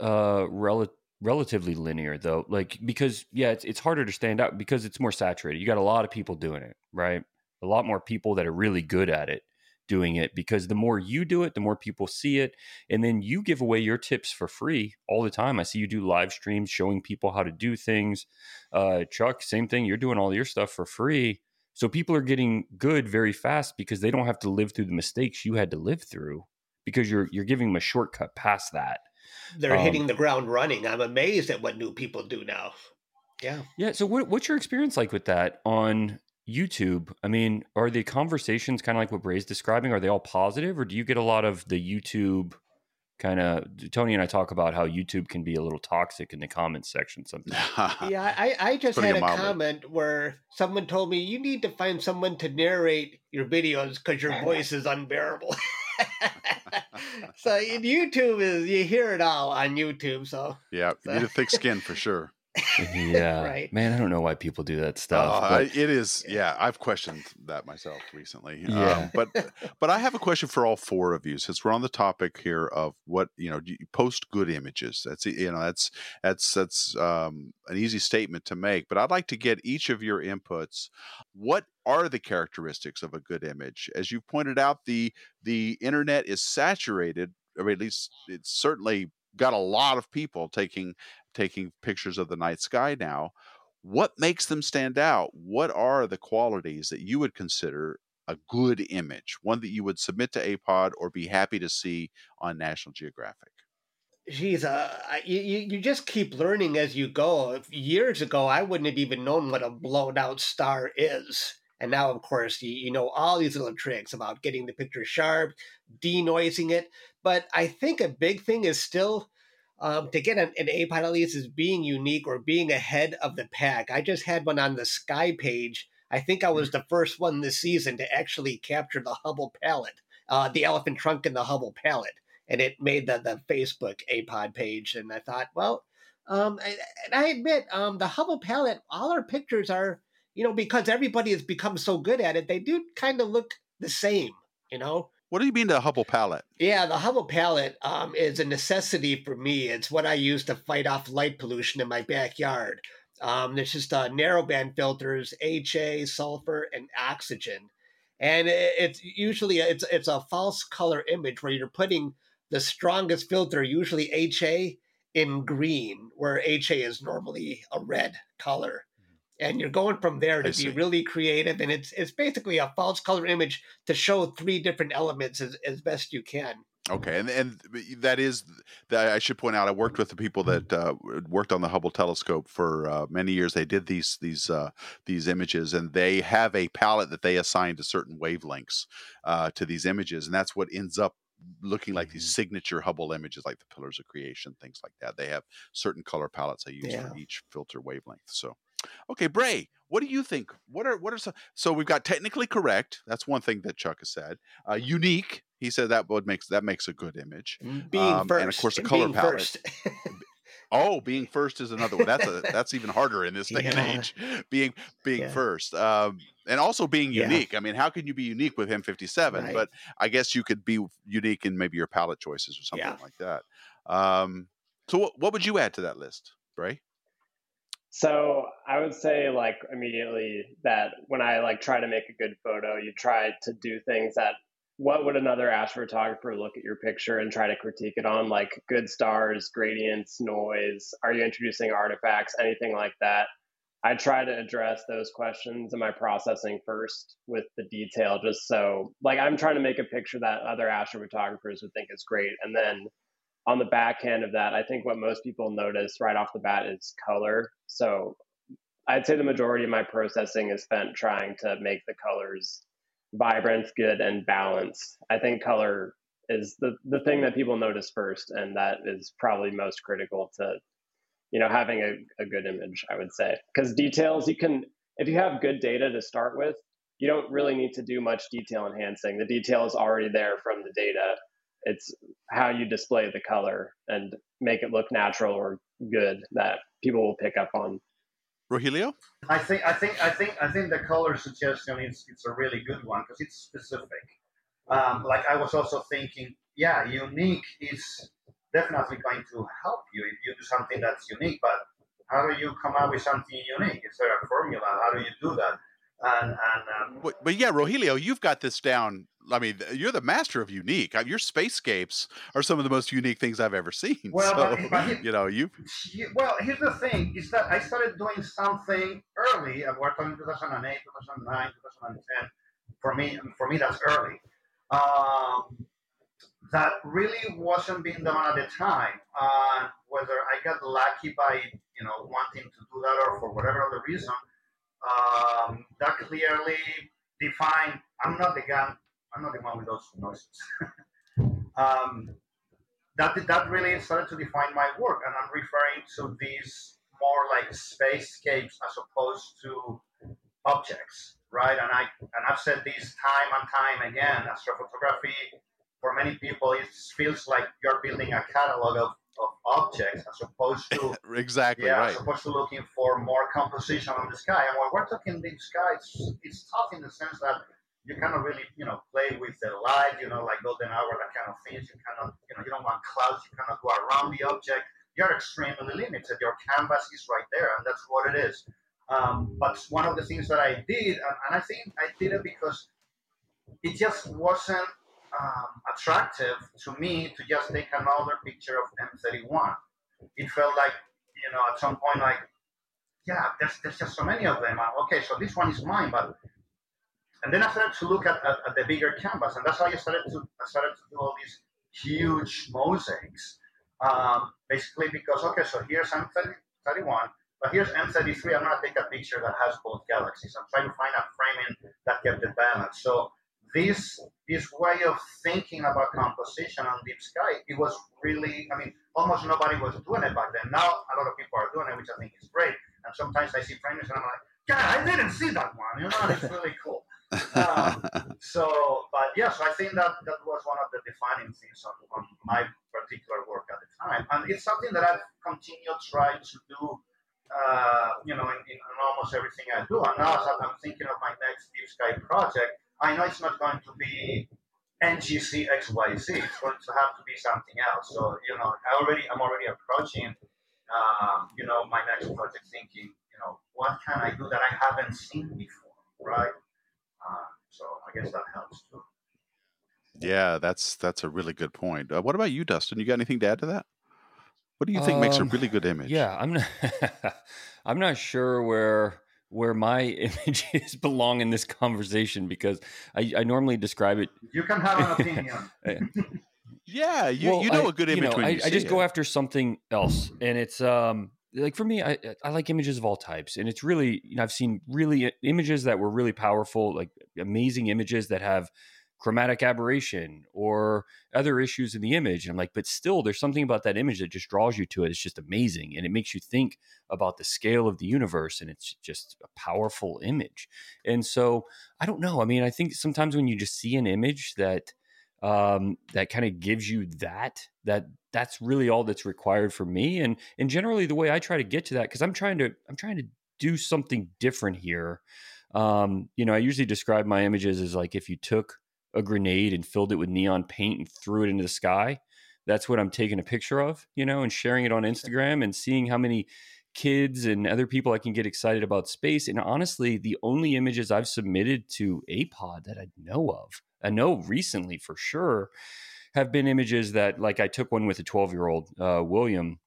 relatively linear though, like, because it's harder to stand out because it's more saturated. You got a lot of people doing it, right? A lot more people that are really good at it doing it, because the more you do it, the more people see it. And then you give away your tips for free all the time. I see you do live streams showing people how to do things. Chuck, same thing. You're doing all your stuff for free. So people are getting good very fast because they don't have to live through the mistakes you had to live through, because you're giving them a shortcut past that. They're hitting the ground running. I'm amazed at what new people do now. Yeah. Yeah. So what's your experience like with that on YouTube? I mean, are the conversations kind of like what Bray's describing? Are they all positive, or do you get a lot of the YouTube kind of... Tony and I talk about how YouTube can be a little toxic in the comments section sometimes. Yeah. I just had a comment where someone told me, you need to find someone to narrate your videos because your voice is unbearable. So YouTube is, you hear it all on YouTube. So yeah, you need a thick skin for sure. Yeah. Right. Man, I don't know why people do that stuff. It is. Yeah. I've questioned that myself recently. Yeah. But I have a question for all four of you, since we're on the topic here of what, you know, post good images. That's, you know, that's an easy statement to make, but I'd like to get each of your inputs. What are the characteristics of a good image? As you pointed out, the internet is saturated, or at least it's certainly got a lot of people taking pictures of the night sky now. What makes them stand out? What are the qualities that you would consider a good image, one that you would submit to APOD or be happy to see on National Geographic? Geez, you just keep learning as you go. Years ago, I wouldn't have even known what a blown out star is. And now, of course, you know all these little tricks about getting the picture sharp, denoising it. But I think a big thing is still, to get an APOD at least, is being unique or being ahead of the pack. I just had one on the Sky page. I think I was the first one this season to actually capture the Hubble palette, the Elephant Trunk and the Hubble palette. And it made the Facebook APOD page. And I thought, well, and I admit, the Hubble palette, all our pictures are, you know, because everybody has become so good at it, they do kind of look the same, you know? What do you mean the Hubble palette? Yeah, the Hubble palette is a necessity for me. It's what I use to fight off light pollution in my backyard. There's just narrowband filters, HA, sulfur, and oxygen. And it's usually a false color image where you're putting the strongest filter, usually HA, in green, where HA is normally a red color. And you're going from there to be really creative. And it's basically a false color image to show three different elements as best you can. Okay. And that is, I should point out, I worked with the people that worked on the Hubble telescope for many years. They did these images, and they have a palette that they assign to certain wavelengths to these images. And that's what ends up looking like these signature Hubble images, like the Pillars of Creation, things like that. They have certain color palettes they use for each filter wavelength. So. Okay, Bray, what do you think? What are some, so we've got technically correct. That's one thing that Chuck has said. Unique. He said that makes a good image. Being first. And of course the color palette. Being first is another one. That's even harder in this day and age. Being first. And also being unique. I mean, how can you be unique with M57? Right. But I guess you could be unique in maybe your palette choices or something like that. So what would you add to that list, Bray? So I would say immediately that when I try to make a good photo, you try to do things that what would another astrophotographer look at your picture and try to critique it on, like good stars, gradients, noise, are you introducing artifacts, anything like that. I try to address those questions in my processing first with the detail, just so I'm trying to make a picture that other astrophotographers would think is great. And then on the back end of that, I think what most people notice right off the bat is color. So I'd say the majority of my processing is spent trying to make the colors vibrant, good, and balanced. I think color is the thing that people notice first, and that is probably most critical to, you know, having a good image, I would say. Because details, if you have good data to start with, you don't really need to do much detail enhancing. The detail is already there from the data. It's how you display the color and make it look natural or good that people will pick up on. Rogelio? I think the color suggestion is a really good one because it's specific. I was also thinking, unique is definitely going to help you if you do something that's unique. But how do you come up with something unique? Is there a formula? How do you do that? But yeah, Rogelio, you've got this down. I mean, you're the master of unique. Your spacescapes are some of the most unique things I've ever seen. Well, here's the thing: is that I started doing something early. I worked on 2008, 2009, 2010. For me, that's early. That really wasn't being done at the time. Whether I got lucky by wanting to do that or for whatever other reason. That clearly defined. I'm not the one with those noises. That really started to define my work, and I'm referring to these more like spacescapes as opposed to objects, right? And I've said this time and time again. Astrophotography for many people feels like you're building a catalog of objects as opposed to right. As opposed to looking for more composition on the sky. And when we're talking deep sky, it's tough in the sense that you cannot really, play with the light, like golden hour, that kind of things. You cannot, you don't want clouds. You cannot go around the object. You're extremely limited. Your canvas is right there, and that's what it is. But one of the things that I did, and I think I did it because it just wasn't attractive to me to just take another picture of M31. It felt like, at some point, there's just so many of them. Okay, so this one is mine, but... And then I started to look at the bigger canvas, and that's how I started to do all these huge mosaics, basically because, okay, so here's M31, but here's M33. I'm going to take a picture that has both galaxies. I'm trying to find a framing that kept the balance. So this way of thinking about composition on deep sky, it was really, almost nobody was doing it back then. Now a lot of people are doing it, which I think is great. And sometimes I see framings and I'm like, God, I didn't see that one. It's really cool. So I think that was one of the defining things on my particular work at the time, and it's something that I've continued trying to do, in almost everything I do. And now, as I'm thinking of my next deep sky project, I know it's not going to be NGC XYZ. It's going to have to be something else. So I'm already approaching, my next project thinking, what can I do that I haven't seen before, right? So I guess that helps too. Yeah, that's a really good point. What about you, Dustin? You got anything to add to that? What do you think makes a really good image? Yeah, I'm not sure where my images belong in this conversation because I normally describe it. You can have an opinion. Yeah, a good image. I just go after something else, and it's like for me, I like images of all types, and it's really, I've seen really images that were really powerful, like amazing images that have chromatic aberration or other issues in the image. And I'm like, but still there's something about that image that just draws you to it. It's just amazing. And it makes you think about the scale of the universe, and it's just a powerful image. And so I don't know. I think sometimes when you just see an image that kind of gives you that's really all that's required for me. And generally the way I try to get to that, because I'm trying to do something different here. I usually describe my images as like, if you took a grenade and filled it with neon paint and threw it into the sky, that's what I'm taking a picture of, and sharing it on Instagram and seeing how many kids and other people I can get excited about space. And honestly, the only images I've submitted to APOD that I know recently for sure, have been images that, like, I took one with a 12-year-old, William,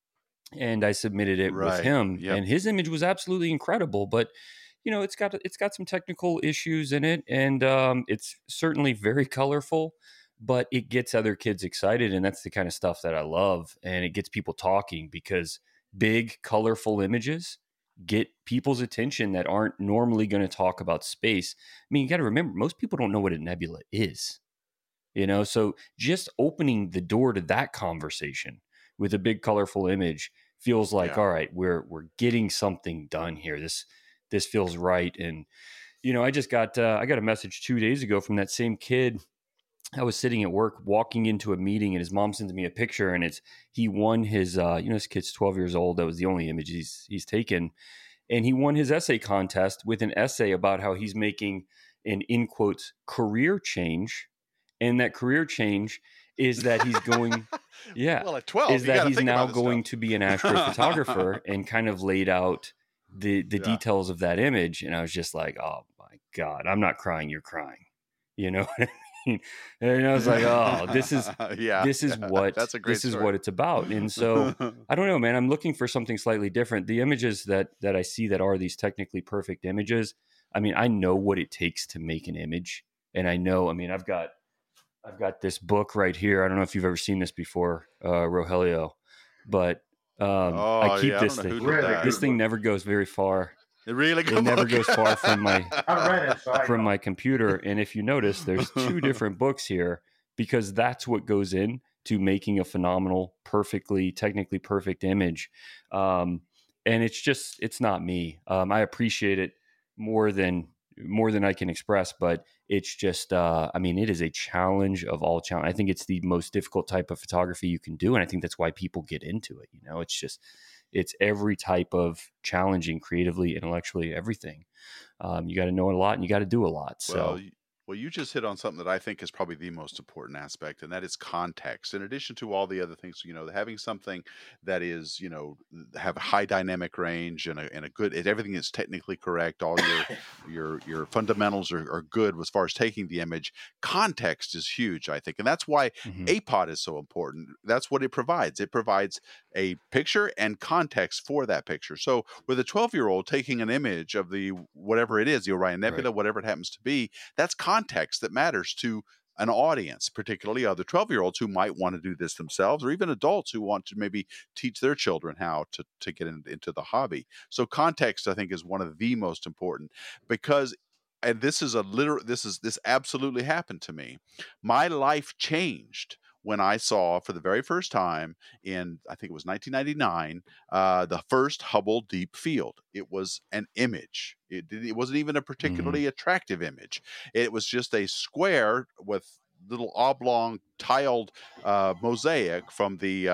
and I submitted it with him. Yep. And his image was absolutely incredible, but it's got some technical issues in it, and it's certainly very colorful, but it gets other kids excited, and that's the kind of stuff that I love, and it gets people talking because big, colorful images get people's attention that aren't normally going to talk about space. You got to remember, most people don't know what a nebula is. So just opening the door to that conversation with a big colorful image feels like, all right, we're getting something done here. This feels right. And, I just got a message 2 days ago from that same kid. I was sitting at work, walking into a meeting, and his mom sends me a picture, and he won his, this kid's 12 years old. That was the only image he's taken. And he won his essay contest with an essay about how he's making an, in quotes, career change. And that career change is that he's going, at 12, is that he's now going to be an astrophotographer, and kind of laid out the details of that image. And I was just like, oh my God, I'm not crying, you're crying. You know what I mean? And I was like, oh, this is what it's about. And so I don't know, man, I'm looking for something slightly different. The images that I see that are these technically perfect images, I know what it takes to make an image. And I know, I've got this book right here. I don't know if you've ever seen this before, Rogelio, but I keep this thing. This thing never goes very far. It never goes far from my computer. And if you notice, there's two different books here, because that's what goes in to making a phenomenal, technically perfect image. And it's not me. I appreciate it more than more than I can express, but it's just, I mean, it is a challenge of all challenge. I think it's the most difficult type of photography you can do. And I think that's why people get into it. You know, it's just, it's every type of challenging creatively, intellectually, everything. You got to know a lot and you got to do a lot. So, well, you just hit on something that I think is probably the most important aspect, and that is context. In addition to all the other things, you know, having something that is, you know, have a high dynamic range and a good, everything is technically correct. All your fundamentals are good as far as taking the image. Context is huge, I think. And that's why APOD is so important. That's what it provides. It provides a picture and context for that picture. So with a 12-year-old taking an image of the, whatever it is, the Orion Nebula, whatever it happens to be, that's context that matters to an audience, particularly other 12-year-olds who might want to do this themselves, or even adults who want to maybe teach their children how to get into the hobby. So context, I think, is one of the most important, because, and this is a literal, this absolutely happened to me. My life changed when I saw, for the very first time in, I think it was 1999, the first Hubble Deep Field. It was an image. It wasn't even a particularly attractive image. It was just a square with little oblong tiled mosaic from the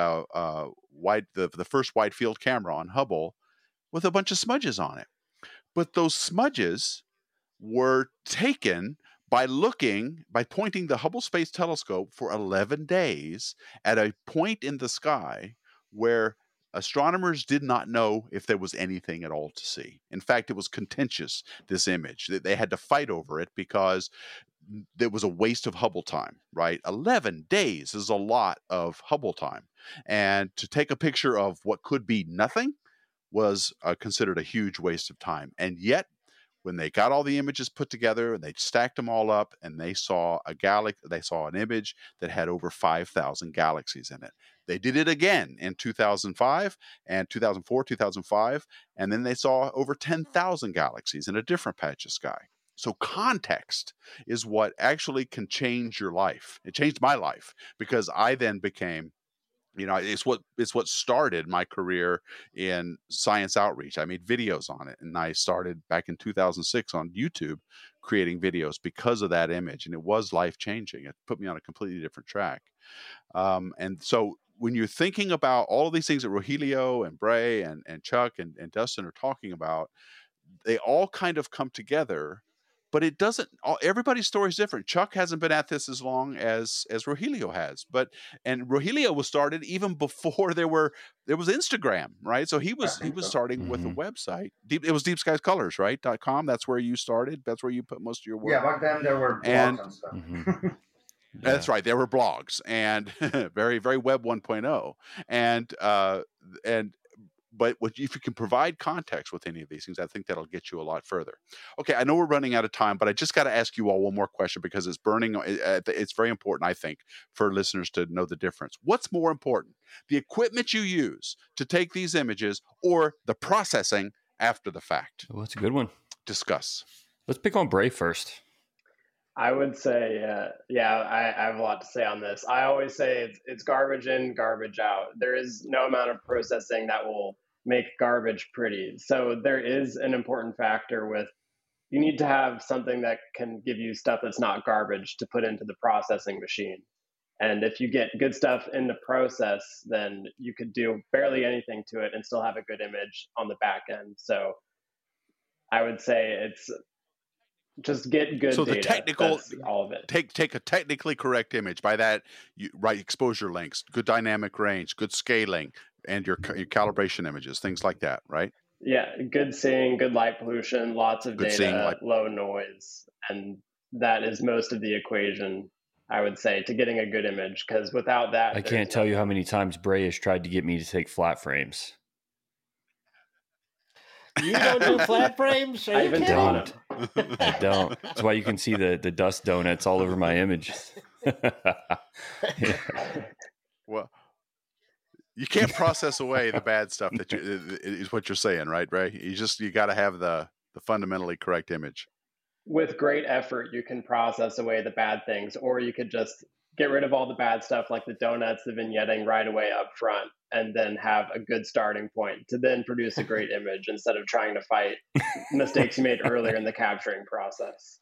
first wide field camera on Hubble, with a bunch of smudges on it. But those smudges were taken by pointing the Hubble Space Telescope for 11 days at a point in the sky where astronomers did not know if there was anything at all to see. In fact, it was contentious, this image. They had to fight over it because there was a waste of Hubble time, right? 11 days is a lot of Hubble time. And to take a picture of what could be nothing was considered a huge waste of time. And yet, when they got all the images put together and they stacked them all up, and they saw they saw an image that had over 5,000 galaxies in it. They did it again in 2005 and 2004, 2005, and then they saw over 10,000 galaxies in a different patch of sky. So context is what actually can change your life. It changed my life, because I then became, you know, it's what started my career in science outreach. I made videos on it, and I started back in 2006 on YouTube creating videos because of that image, and it was life-changing. It put me on a completely different track. And so when you're thinking about all of these things that Rogelio and Bray and Chuck and Dustin are talking about, they all kind of come together. But it doesn't. Everybody's story is different. Chuck hasn't been at this as long as Rogelio has, and Rogelio was started even before there was Instagram, right? So he was starting with a website. It was Deep Skies Colors, right? .com. That's where you started. That's where you put most of your work. Yeah, back then there were blogs and stuff. Yeah. That's right. There were blogs and very, very web 1.0 and. But if you can provide context with any of these things, I think that'll get you a lot further. Okay, I know we're running out of time, but I just got to ask you all one more question, because it's burning. It's very important, I think, for listeners to know the difference. What's more important, the equipment you use to take these images or the processing after the fact? Well, that's a good one. Discuss. Let's pick on Bray first. I would say, I have a lot to say on this. I always say it's garbage in, garbage out. There is no amount of processing that will make garbage pretty. So there is an important factor with, you need to have something that can give you stuff that's not garbage to put into the processing machine. And if you get good stuff in the process, then you could do barely anything to it and still have a good image on the back end. So I would say it's just get good. So the data, technical, all of it. Take a technically correct image. By that, you right exposure lengths, good dynamic range, good scaling, and your calibration images, things like that, right? Yeah, good seeing, good light pollution, lots of good data, low noise, and that is most of the equation, I would say, to getting a good image. Because without that, I can't tell you how many times Bray has tried to get me to take flat frames. You don't do flat frames? So I even don't. I don't. That's why you can see the dust donuts all over my images. Yeah. Well, you can't process away the bad stuff that is what you're saying, right, Ray? You got to have the fundamentally correct image. With great effort, you can process away the bad things, or you could just get rid of all the bad stuff like the donuts, the vignetting right away up front, and then have a good starting point to then produce a great image instead of trying to fight mistakes you made earlier in the capturing process.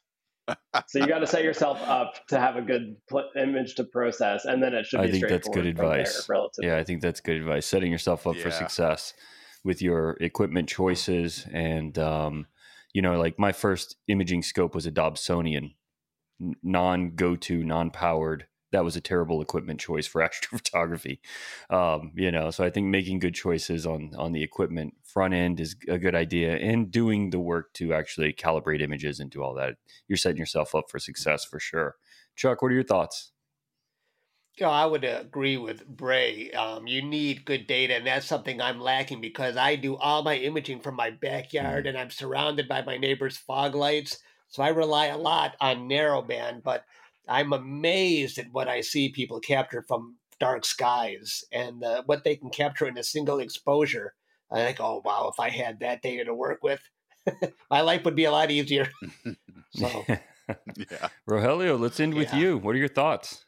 So you got to set yourself up to have a good image to process, and then it should be straightforward. I think that's good advice. Yeah, I think that's good advice. Setting yourself up for success with your equipment choices. And, you know, like my first imaging scope was a Dobsonian, non-go-to, non-powered. That was a terrible equipment choice for astrophotography. You know, so I think making good choices on the equipment front end is a good idea, and doing the work to actually calibrate images and do all that. You're setting yourself up for success for sure. Chuck, what are your thoughts? You know, I would agree with Bray. You need good data, and that's something I'm lacking because I do all my imaging from my backyard and I'm surrounded by my neighbor's fog lights. So I rely a lot on narrowband, but I'm amazed at what I see people capture from dark skies and what they can capture in a single exposure. I think, oh, wow, if I had that data to work with, my life would be a lot easier. So, yeah. Rogelio, let's end with you. What are your thoughts?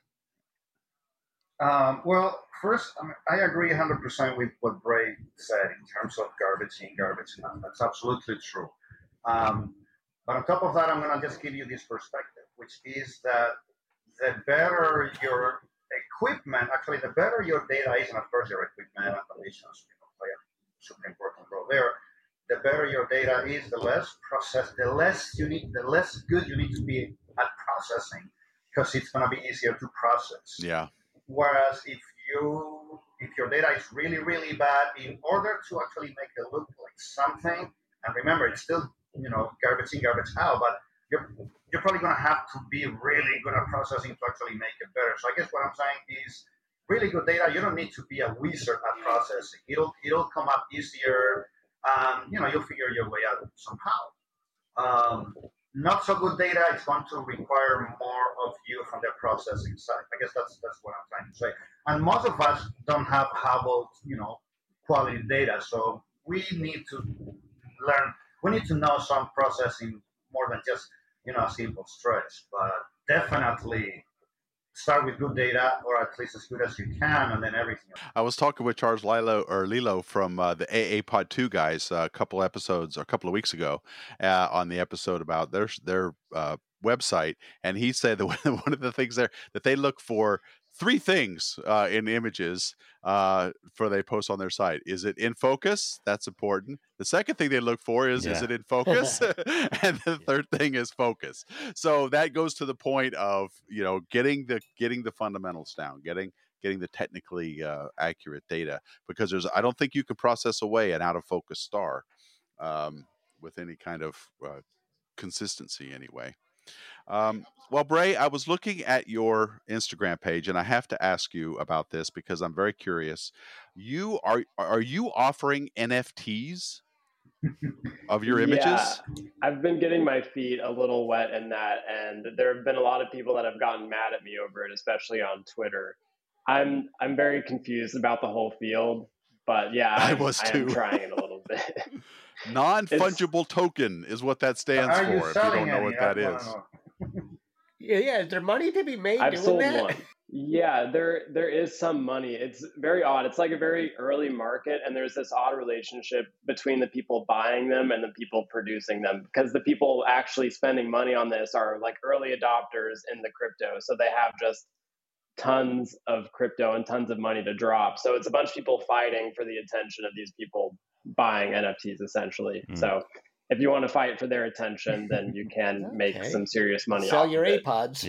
Well, first, I agree 100% with what Bray said in terms of garbage in, garbage out. That's absolutely true. But on top of that, I'm going to just give you this perspective, which is that the better your equipment, actually, the better your data is, and of course, your equipment and conditions, you know, play a super important role there. The better your data is, the less process, the less good you need to be at processing, because it's going to be easier to process. Yeah. Whereas if your data is really, really bad, in order to actually make it look like something, and remember, it's still, you know, garbage in, garbage out, but you're probably going to have to be really good at processing to actually make it better. So I guess what I'm saying is really good data, you don't need to be a wizard at processing. It'll come up easier. You know, you'll figure your way out somehow. Not so good data is going to require more of you from the processing side. I guess that's what I'm trying to say. And most of us don't have Hubble, you know, quality data. So we need to learn. We need to know some processing more than just, you know, a simple stretch, but definitely start with good data, or at least as good as you can, and then everything else. I was talking with Charles Lilo from the APOD2 guys a couple of weeks ago on the episode about their website, and he said that one of the things there that they look for, three things in images for they post on their site. Is it in focus? That's important. The second thing they look for is, is it in focus? And the third thing is focus. So that goes to the point of, you know, getting the fundamentals down, getting the technically accurate data, because I don't think you can process away an out of focus star with any kind of consistency anyway. Well, Bray, I was looking at your Instagram page, and I have to ask you about this because I'm very curious. You are you offering NFTs of your images? Yeah, I've been getting my feet a little wet in that, and there have been a lot of people that have gotten mad at me over it, especially on Twitter. I'm very confused about the whole field, but yeah, I am trying it a little bit. Non-fungible token is what that stands for. If you don't know what that is. Yeah, is there money to be made doing that? I've sold one. Yeah, there is some money. It's very odd. It's like a very early market, and there's this odd relationship between the people buying them and the people producing them, because the people actually spending money on this are like early adopters in the crypto, so they have just tons of crypto and tons of money to drop. So it's a bunch of people fighting for the attention of these people buying NFTs, essentially. So if you want to fight for their attention, then you can make some serious money. Sell your APODs.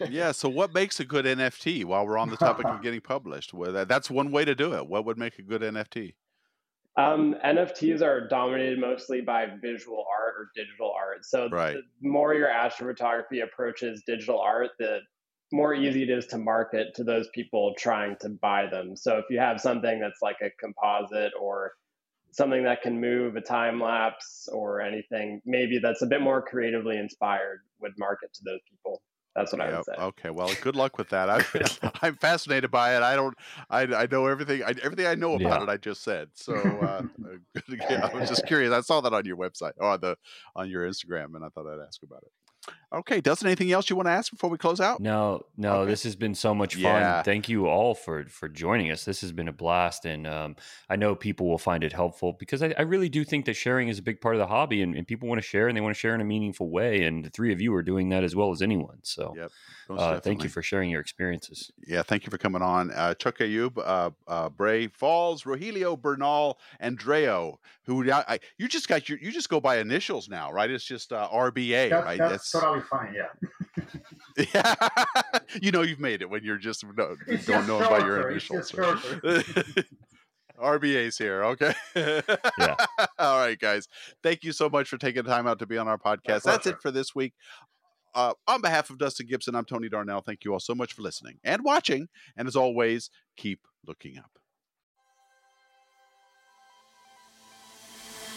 Yeah. So what makes a good NFT? While we're on the topic of getting published, that's one way to do it. What would make a good NFT? NFTs are dominated mostly by visual art or digital art. So the more your astrophotography approaches digital art, the more easy it is to market to those people trying to buy them. So if you have something that's like a composite or something that can move, a time lapse or anything, maybe that's a bit more creatively inspired, would market to those people. That's what I would say. Okay. Well, good luck with that. I'm fascinated by it. I know everything. Everything I know about it, I just said. So I was just curious. I saw that on your website, on your Instagram, and I thought I'd ask about it. Okay, Dustin, anything else you want to ask before we close out? No, okay. This has been so much fun. Yeah. Thank you all for joining us. This has been a blast, and I know people will find it helpful because I really do think that sharing is a big part of the hobby, and people want to share, and they want to share in a meaningful way, and the three of you are doing that as well as anyone. So yep, thank you for sharing your experiences. Yeah, thank you for coming on. Chuck Ayoub, Bray Falls, Rogelio Bernal Andreo, who you just got you just go by initials now, right? It's just RBA, right? That's totally fine, yeah. Yeah, you know you've made it when you're just don't know about your initials. RBA's here, okay? Yeah. All right, guys. Thank you so much for taking time out to be on our podcast. That's it for this week. On behalf of Dustin Gibson, I'm Tony Darnell. Thank you all so much for listening and watching. And as always, keep looking up.